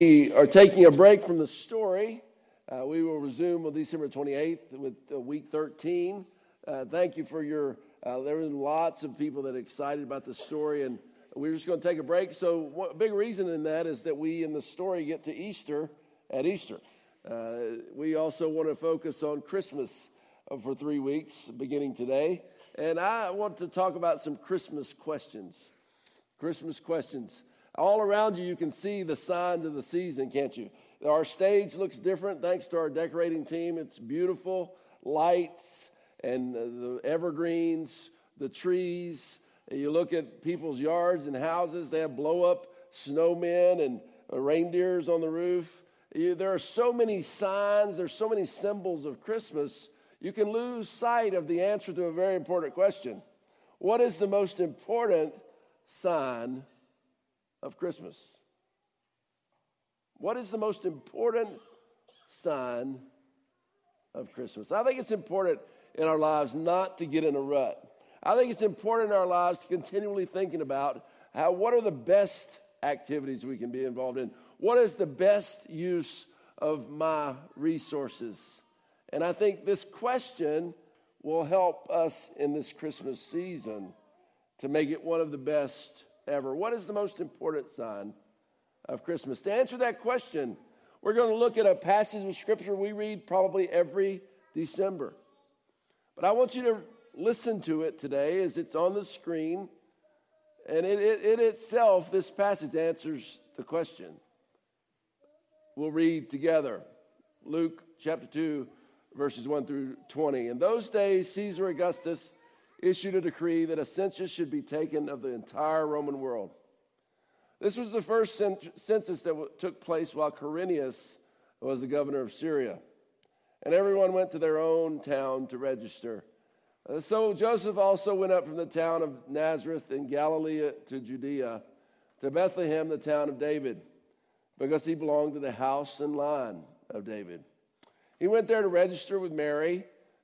We are taking a break from the story. We will resume on December 28th with week 13. Thank you for your, there were lots of people that are excited about the story, and we're just going to take a break. So a big reason in that is that we in the story get to Easter at Easter. We also want to focus on Christmas for 3 weeks beginning today. And I want to talk about some Christmas questions. Christmas questions. All around you, you can see the signs of the season, can't you? Our stage looks different thanks to our decorating team. It's beautiful, lights and the evergreens, the trees. You look at people's yards and houses, they have blow-up snowmen and reindeers on the roof. There are so many signs, there's so many symbols of Christmas, you can lose sight of the answer to a very important question. What is the most important sign of Christmas? What is the most important sign of Christmas? I think it's important in our lives not to get in a rut. I think it's important in our lives to continually thinking about what are the best activities we can be involved in? What is the best use of my resources? And I think this question will help us in this Christmas season to make it one of the best ever. What is the most important sign of Christmas? To answer that question, we're going to look at a passage of Scripture we read probably every December. But I want you to listen to it today as it's on the screen. And it itself, this passage answers the question. We'll read together. Luke chapter 2, verses 1 through 20. In those days, Caesar Augustus issued a decree that a census should be taken of the entire Roman world. This was the first census that took place while Quirinius was the governor of Syria. And everyone went to their own town to register. So Joseph also went up from the town of Nazareth in Galilee to Judea, to Bethlehem, the town of David, because he belonged to the house and line of David. He went there to register with Mary,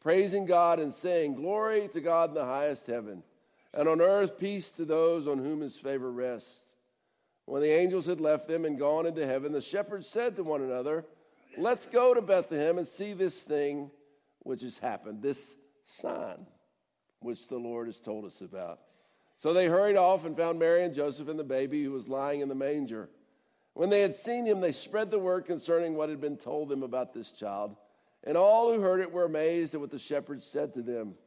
praising God and saying, "Glory to God in the highest heaven, and on earth peace to those on whom his favor rests." When the angels had left them and gone into heaven, the shepherds said to one another, "Let's go to Bethlehem and see this thing which has happened, this sign which the Lord has told us about." So they hurried off and found Mary and Joseph and the baby who was lying in the manger. When they had seen him, they spread the word concerning what had been told them about this child. And all who heard it were amazed at what the shepherds said to them.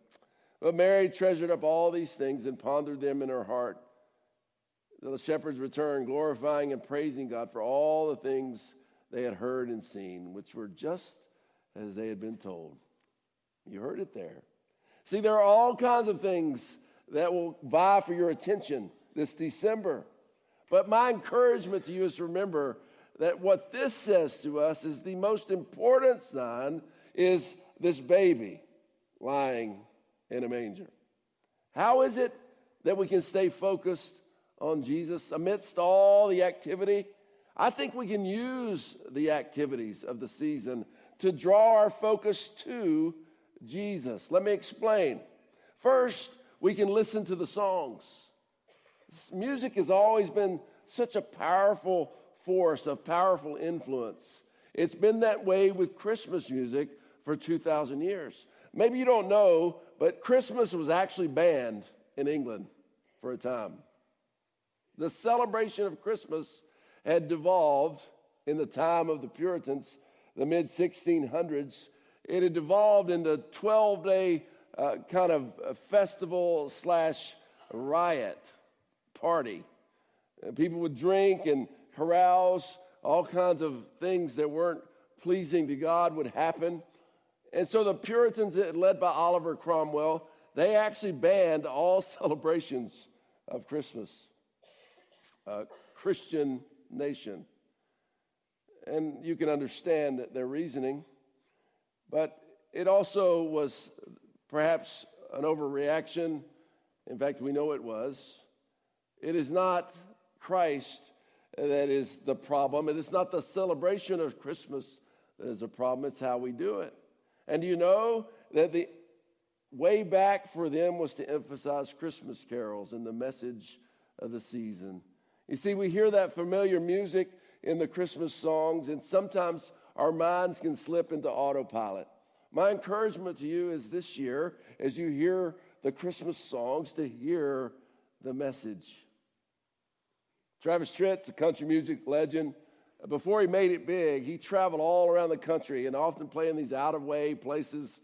But Mary treasured up all these things and pondered them in her heart. The shepherds returned, glorifying and praising God for all the things they had heard and seen, which were just as they had been told. You heard it there. See, there are all kinds of things that will vie for your attention this December. But my encouragement to you is to remember that what this says to us is the most important sign is this baby lying in a manger. How is it that we can stay focused on Jesus amidst all the activity? I think we can use the activities of the season to draw our focus to Jesus. Let me explain. First, we can listen to the songs. Music has always been such a powerful force, of powerful influence. It's been that way with Christmas music for 2,000 years. Maybe you don't know, but Christmas was actually banned in England for a time. The celebration of Christmas had devolved in the time of the Puritans the mid-1600s, it had evolved into a 12-day kind of festival slash riot party. And people would drink and carouse. All kinds of things that weren't pleasing to God would happen. And so the Puritans, led by Oliver Cromwell, they actually banned all celebrations of Christmas. A Christian nation. And you can understand their reasoning. But it also was perhaps an overreaction. In fact, we know it was. It is not Christ that is the problem. It is not the celebration of Christmas that is a problem. It's how we do it. And you know that the way back for them was to emphasize Christmas carols and the message of the season. You see, we hear that familiar music in the Christmas songs, and sometimes our minds can slip into autopilot. My encouragement to you is this year, as you hear the Christmas songs, to hear the message. Travis Tritt's a country music legend. Before he made it big, he traveled all around the country and often played in these out-of-way places,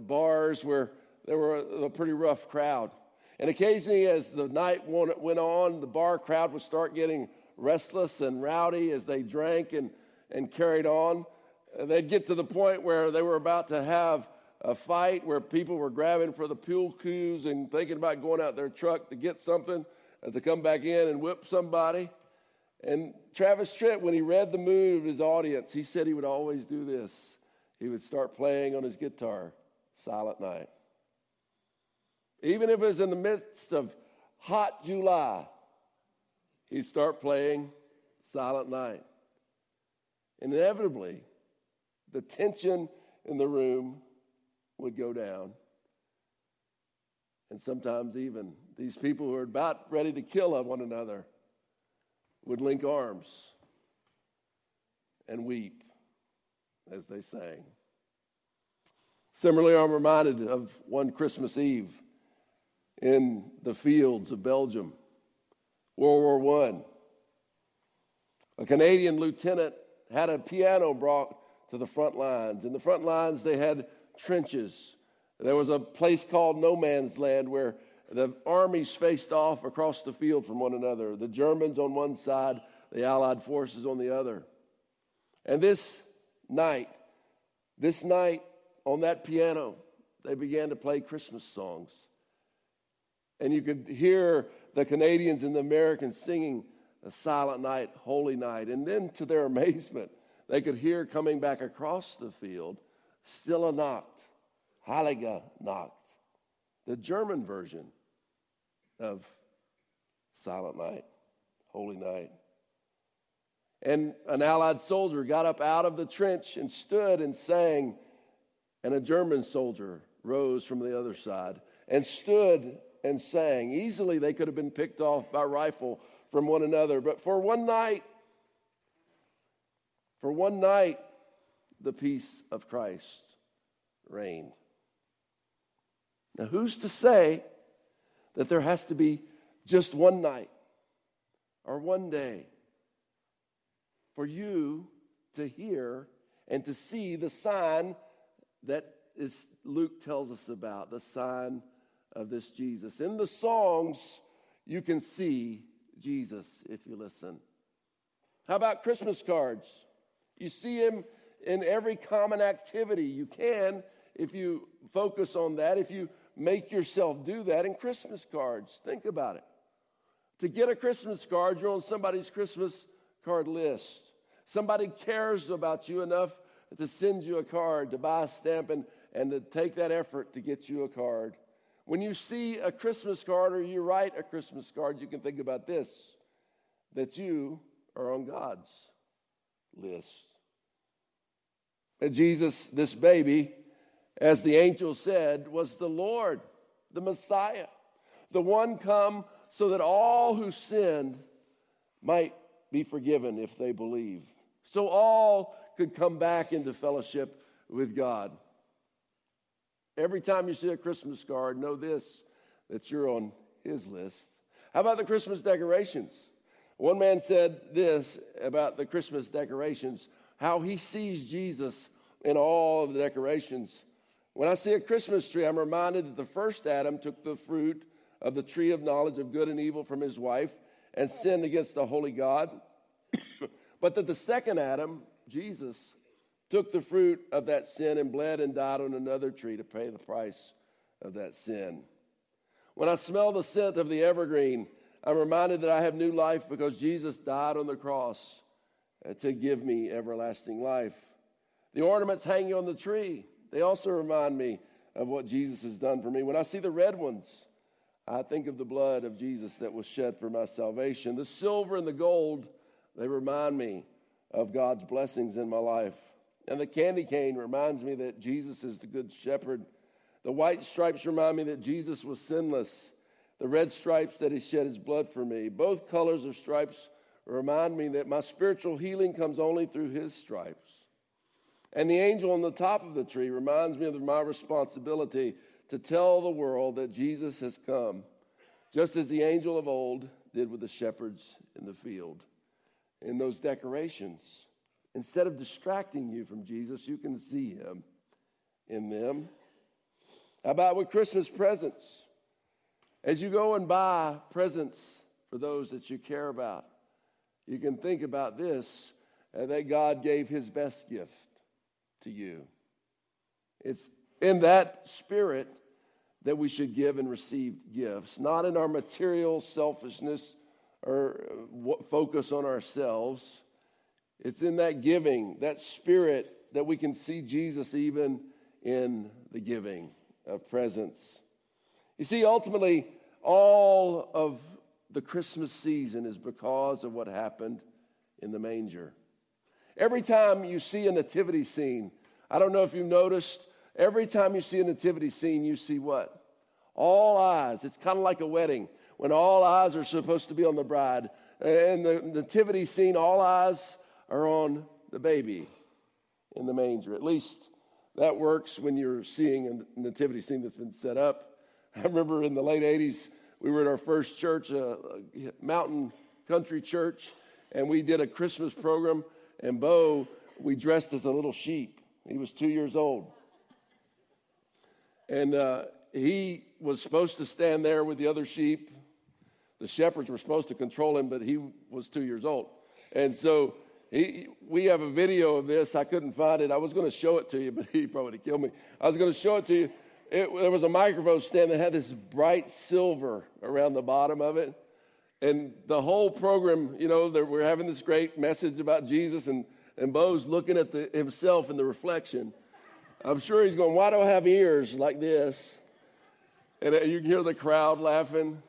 bars where there were a pretty rough crowd. And occasionally, as the night went on, the bar crowd would start getting restless and rowdy as they drank and carried on. They'd get to the point where they were about to have a fight, where people were grabbing for the fuel coupes and thinking about going out their truck to get something, to come back in and whip somebody. And Travis Tritt, when he read the mood of his audience, he said he would always do this. He would start playing on his guitar, Silent Night. Even if it was in the midst of hot July, he'd start playing Silent Night. Inevitably, the tension in the room would go down. And sometimes even these people who are about ready to kill one another would link arms and weep as they sang. Similarly, I'm reminded of one Christmas Eve in the fields of Belgium, World War I. A Canadian lieutenant had a piano brought to the front lines. In the front lines, they had trenches. There was a place called No Man's Land where the armies faced off across the field from one another. The Germans on one side, the Allied forces on the other. And this night on that piano, they began to play Christmas songs. And you could hear the Canadians and the Americans singing A Silent Night, Holy Night. And then to their amazement, they could hear coming back across the field, Stille Nacht. Heilige Nacht, the German version of Silent Night, Holy Night. And an Allied soldier got up out of the trench and stood and sang, and a German soldier rose from the other side and stood and sang. Easily they could have been picked off by rifle from one another, but for one night, the peace of Christ reigned. Now, who's to say that there has to be just one night or one day for you to hear and to see the sign that is Luke tells us about, the sign of this Jesus. In the songs, you can see Jesus if you listen. How about Christmas cards? You see him in every common activity you can. If you focus on that, if you make yourself do that in Christmas cards, think about it. To get a Christmas card, you're on somebody's Christmas card list. Somebody cares about you enough to send you a card, to buy a stamp, and to take that effort to get you a card. When you see a Christmas card or you write a Christmas card, you can think about this, that you are on God's list. And Jesus, this baby, as the angel said, was the Lord, the Messiah, the one come so that all who sinned might be forgiven if they believe, so all could come back into fellowship with God. Every time you see a Christmas card, know this, that you're on his list. How about the Christmas decorations? One man said this about the Christmas decorations: how he sees Jesus in all of the decorations. When I see a Christmas tree, I'm reminded that the first Adam took the fruit of the tree of knowledge of good and evil from his wife and sinned against the holy God, but that the second Adam, Jesus, took the fruit of that sin and bled and died on another tree to pay the price of that sin. When I smell the scent of the evergreen, I'm reminded that I have new life because Jesus died on the cross to give me everlasting life. The ornaments hanging on the tree, they also remind me of what Jesus has done for me. When I see the red ones, I think of the blood of Jesus that was shed for my salvation. The silver and the gold, they remind me of God's blessings in my life. And the candy cane reminds me that Jesus is the good shepherd. The white stripes remind me that Jesus was sinless. The red stripes, that he shed his blood for me. Both colors of stripes remind me that my spiritual healing comes only through his stripes. And the angel on the top of the tree reminds me of my responsibility to tell the world that Jesus has come, just as the angel of old did with the shepherds in the field. In those decorations, instead of distracting you from Jesus, you can see him in them. How about with Christmas presents? As you go and buy presents for those that you care about, you can think about this, and that God gave his best gift to you. It's in that spirit that we should give and receive gifts, not in our material selfishness or focus on ourselves. It's in that giving, that spirit, that we can see Jesus even in the giving of presents. You see, ultimately, all of the Christmas season is because of what happened in the manger. Every time you see a nativity scene, I don't know if you've noticed, every time you see a nativity scene, you see what? All eyes. It's kind of like a wedding when all eyes are supposed to be on the bride. In the nativity scene, all eyes are on the baby in the manger. At least that works when you're seeing a nativity scene that's been set up. I remember in the late 80s, we were at our first church, a mountain country church, and we did a Christmas program, and Bo, we dressed as a little sheep. He was 2 years old. And he was supposed to stand there with the other sheep. The shepherds were supposed to control him, but he was 2 years old. And so we have a video of this. I couldn't find it. I was going to show it to you, but he probably would have killed me. I was going to show it to you. There was a microphone stand that had this bright silver around the bottom of it. And the whole program, you know, we're having this great message about Jesus, and Bo's looking at himself in the reflection. I'm sure he's going, why do I have ears like this? And you can hear the crowd laughing.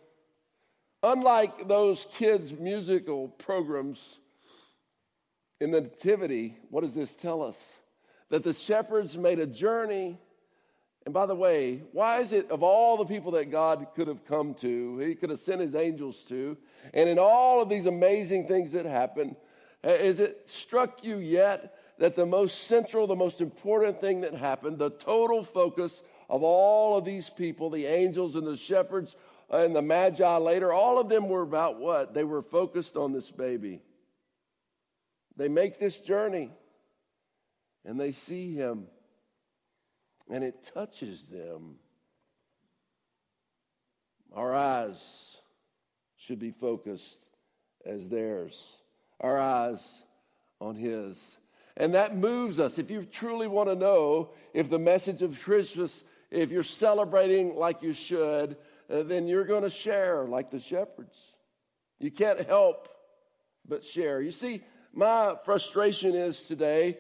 Unlike those kids' musical programs in the nativity, what does this tell us? That the shepherds made a journey. And by the way, why is it of all the people that God could have come to, he could have sent his angels to, and in all of these amazing things that happen, is it struck you yet that the most central, the most important thing that happened, the total focus of all of these people, the angels and the shepherds and the magi later, all of them were about what? They were focused on this baby. They make this journey, and they see him, and it touches them. Our eyes should be focused as theirs, our eyes on his. And that moves us. If you truly want to know if the message of Christmas, if you're celebrating like you should, then you're going to share like the shepherds. You can't help but share. You see, my frustration is today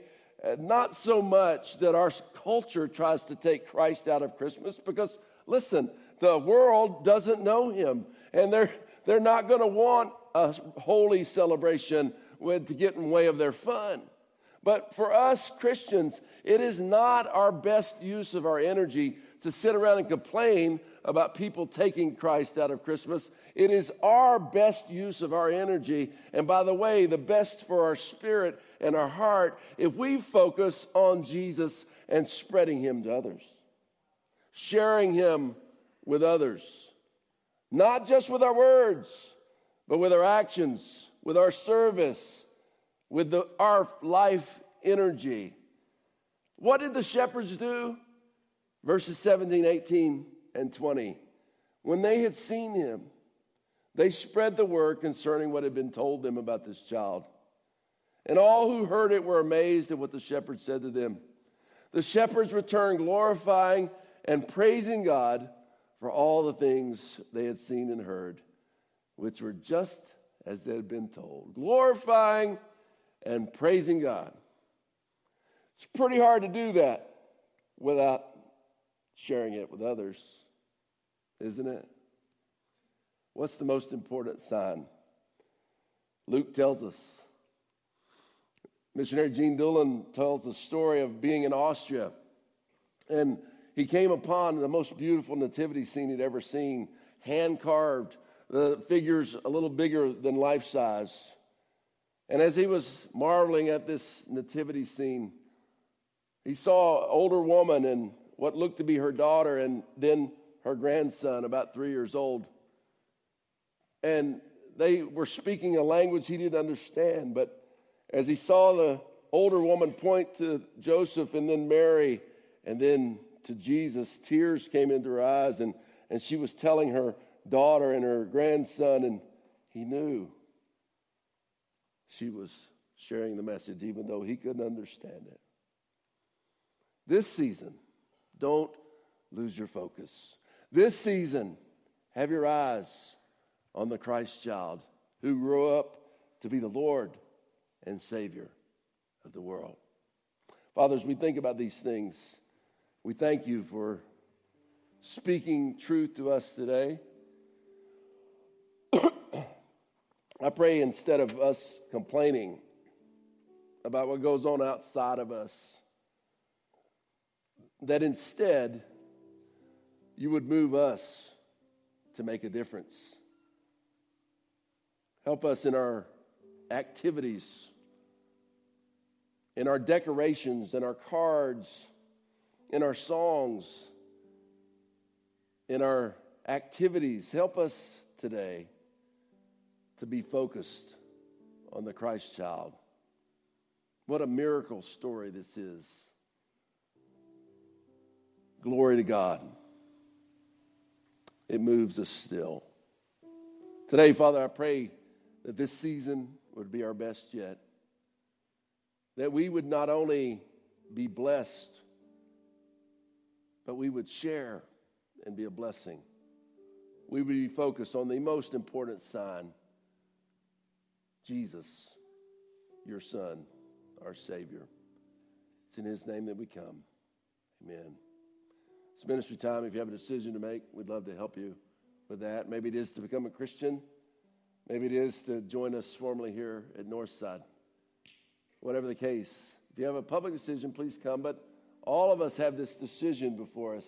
not so much that our culture tries to take Christ out of Christmas, because, listen, the world doesn't know him, and they're not going to want a holy celebration to get in the way of their fun. But for us Christians, it is not our best use of our energy to sit around and complain about people taking Christ out of Christmas. It is our best use of our energy, and by the way, the best for our spirit and our heart, if we focus on Jesus and spreading him to others, sharing him with others, not just with our words, but with our actions, with our service, with our life energy. What did the shepherds do? Verses 17, 18, and 20. When they had seen him, they spread the word concerning what had been told them about this child. And all who heard it were amazed at what the shepherds said to them. The shepherds returned glorifying and praising God for all the things they had seen and heard, which were just as they had been told. Glorifying and praising God. It's pretty hard to do that without sharing it with others, isn't it? What's the most important sign? Luke tells us. Missionary Gene Doolin tells the story of being in Austria, and he came upon the most beautiful nativity scene he'd ever seen, hand-carved, the figures a little bigger than life-size. And as he was marveling at this nativity scene, he saw an older woman and what looked to be her daughter and then her grandson, about 3 years old. And they were speaking a language he didn't understand, but as he saw the older woman point to Joseph and then Mary and then to Jesus, tears came into her eyes, and she was telling her daughter and her grandson, and he knew she was sharing the message even though he couldn't understand it. This season, don't lose your focus. This season, have your eyes on the Christ child who grew up to be the Lord and Savior of the world. Fathers, we think about these things. We thank you for speaking truth to us today. I pray instead of us complaining about what goes on outside of us, that instead you would move us to make a difference. Help us in our activities, in our decorations, in our cards, in our songs, in our activities. Help us today to be focused on the Christ child. What a miracle story this is. Glory to God. It moves us still. Today, Father, I pray that this season would be our best yet. That we would not only be blessed, but we would share and be a blessing. We would be focused on the most important sign, Jesus, your Son, our Savior. It's in his name that we come. Amen. It's ministry time. If you have a decision to make, we'd love to help you with that. Maybe it is to become a Christian. Maybe it is to join us formally here at Northside. Whatever the case, if you have a public decision, please come. But all of us have this decision before us.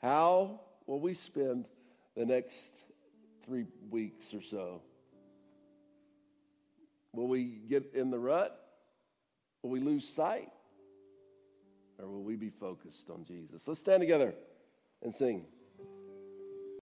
How will we spend the next 3 weeks or so? Will we get in the rut? Will we lose sight? Or will we be focused on Jesus? Let's stand together and sing.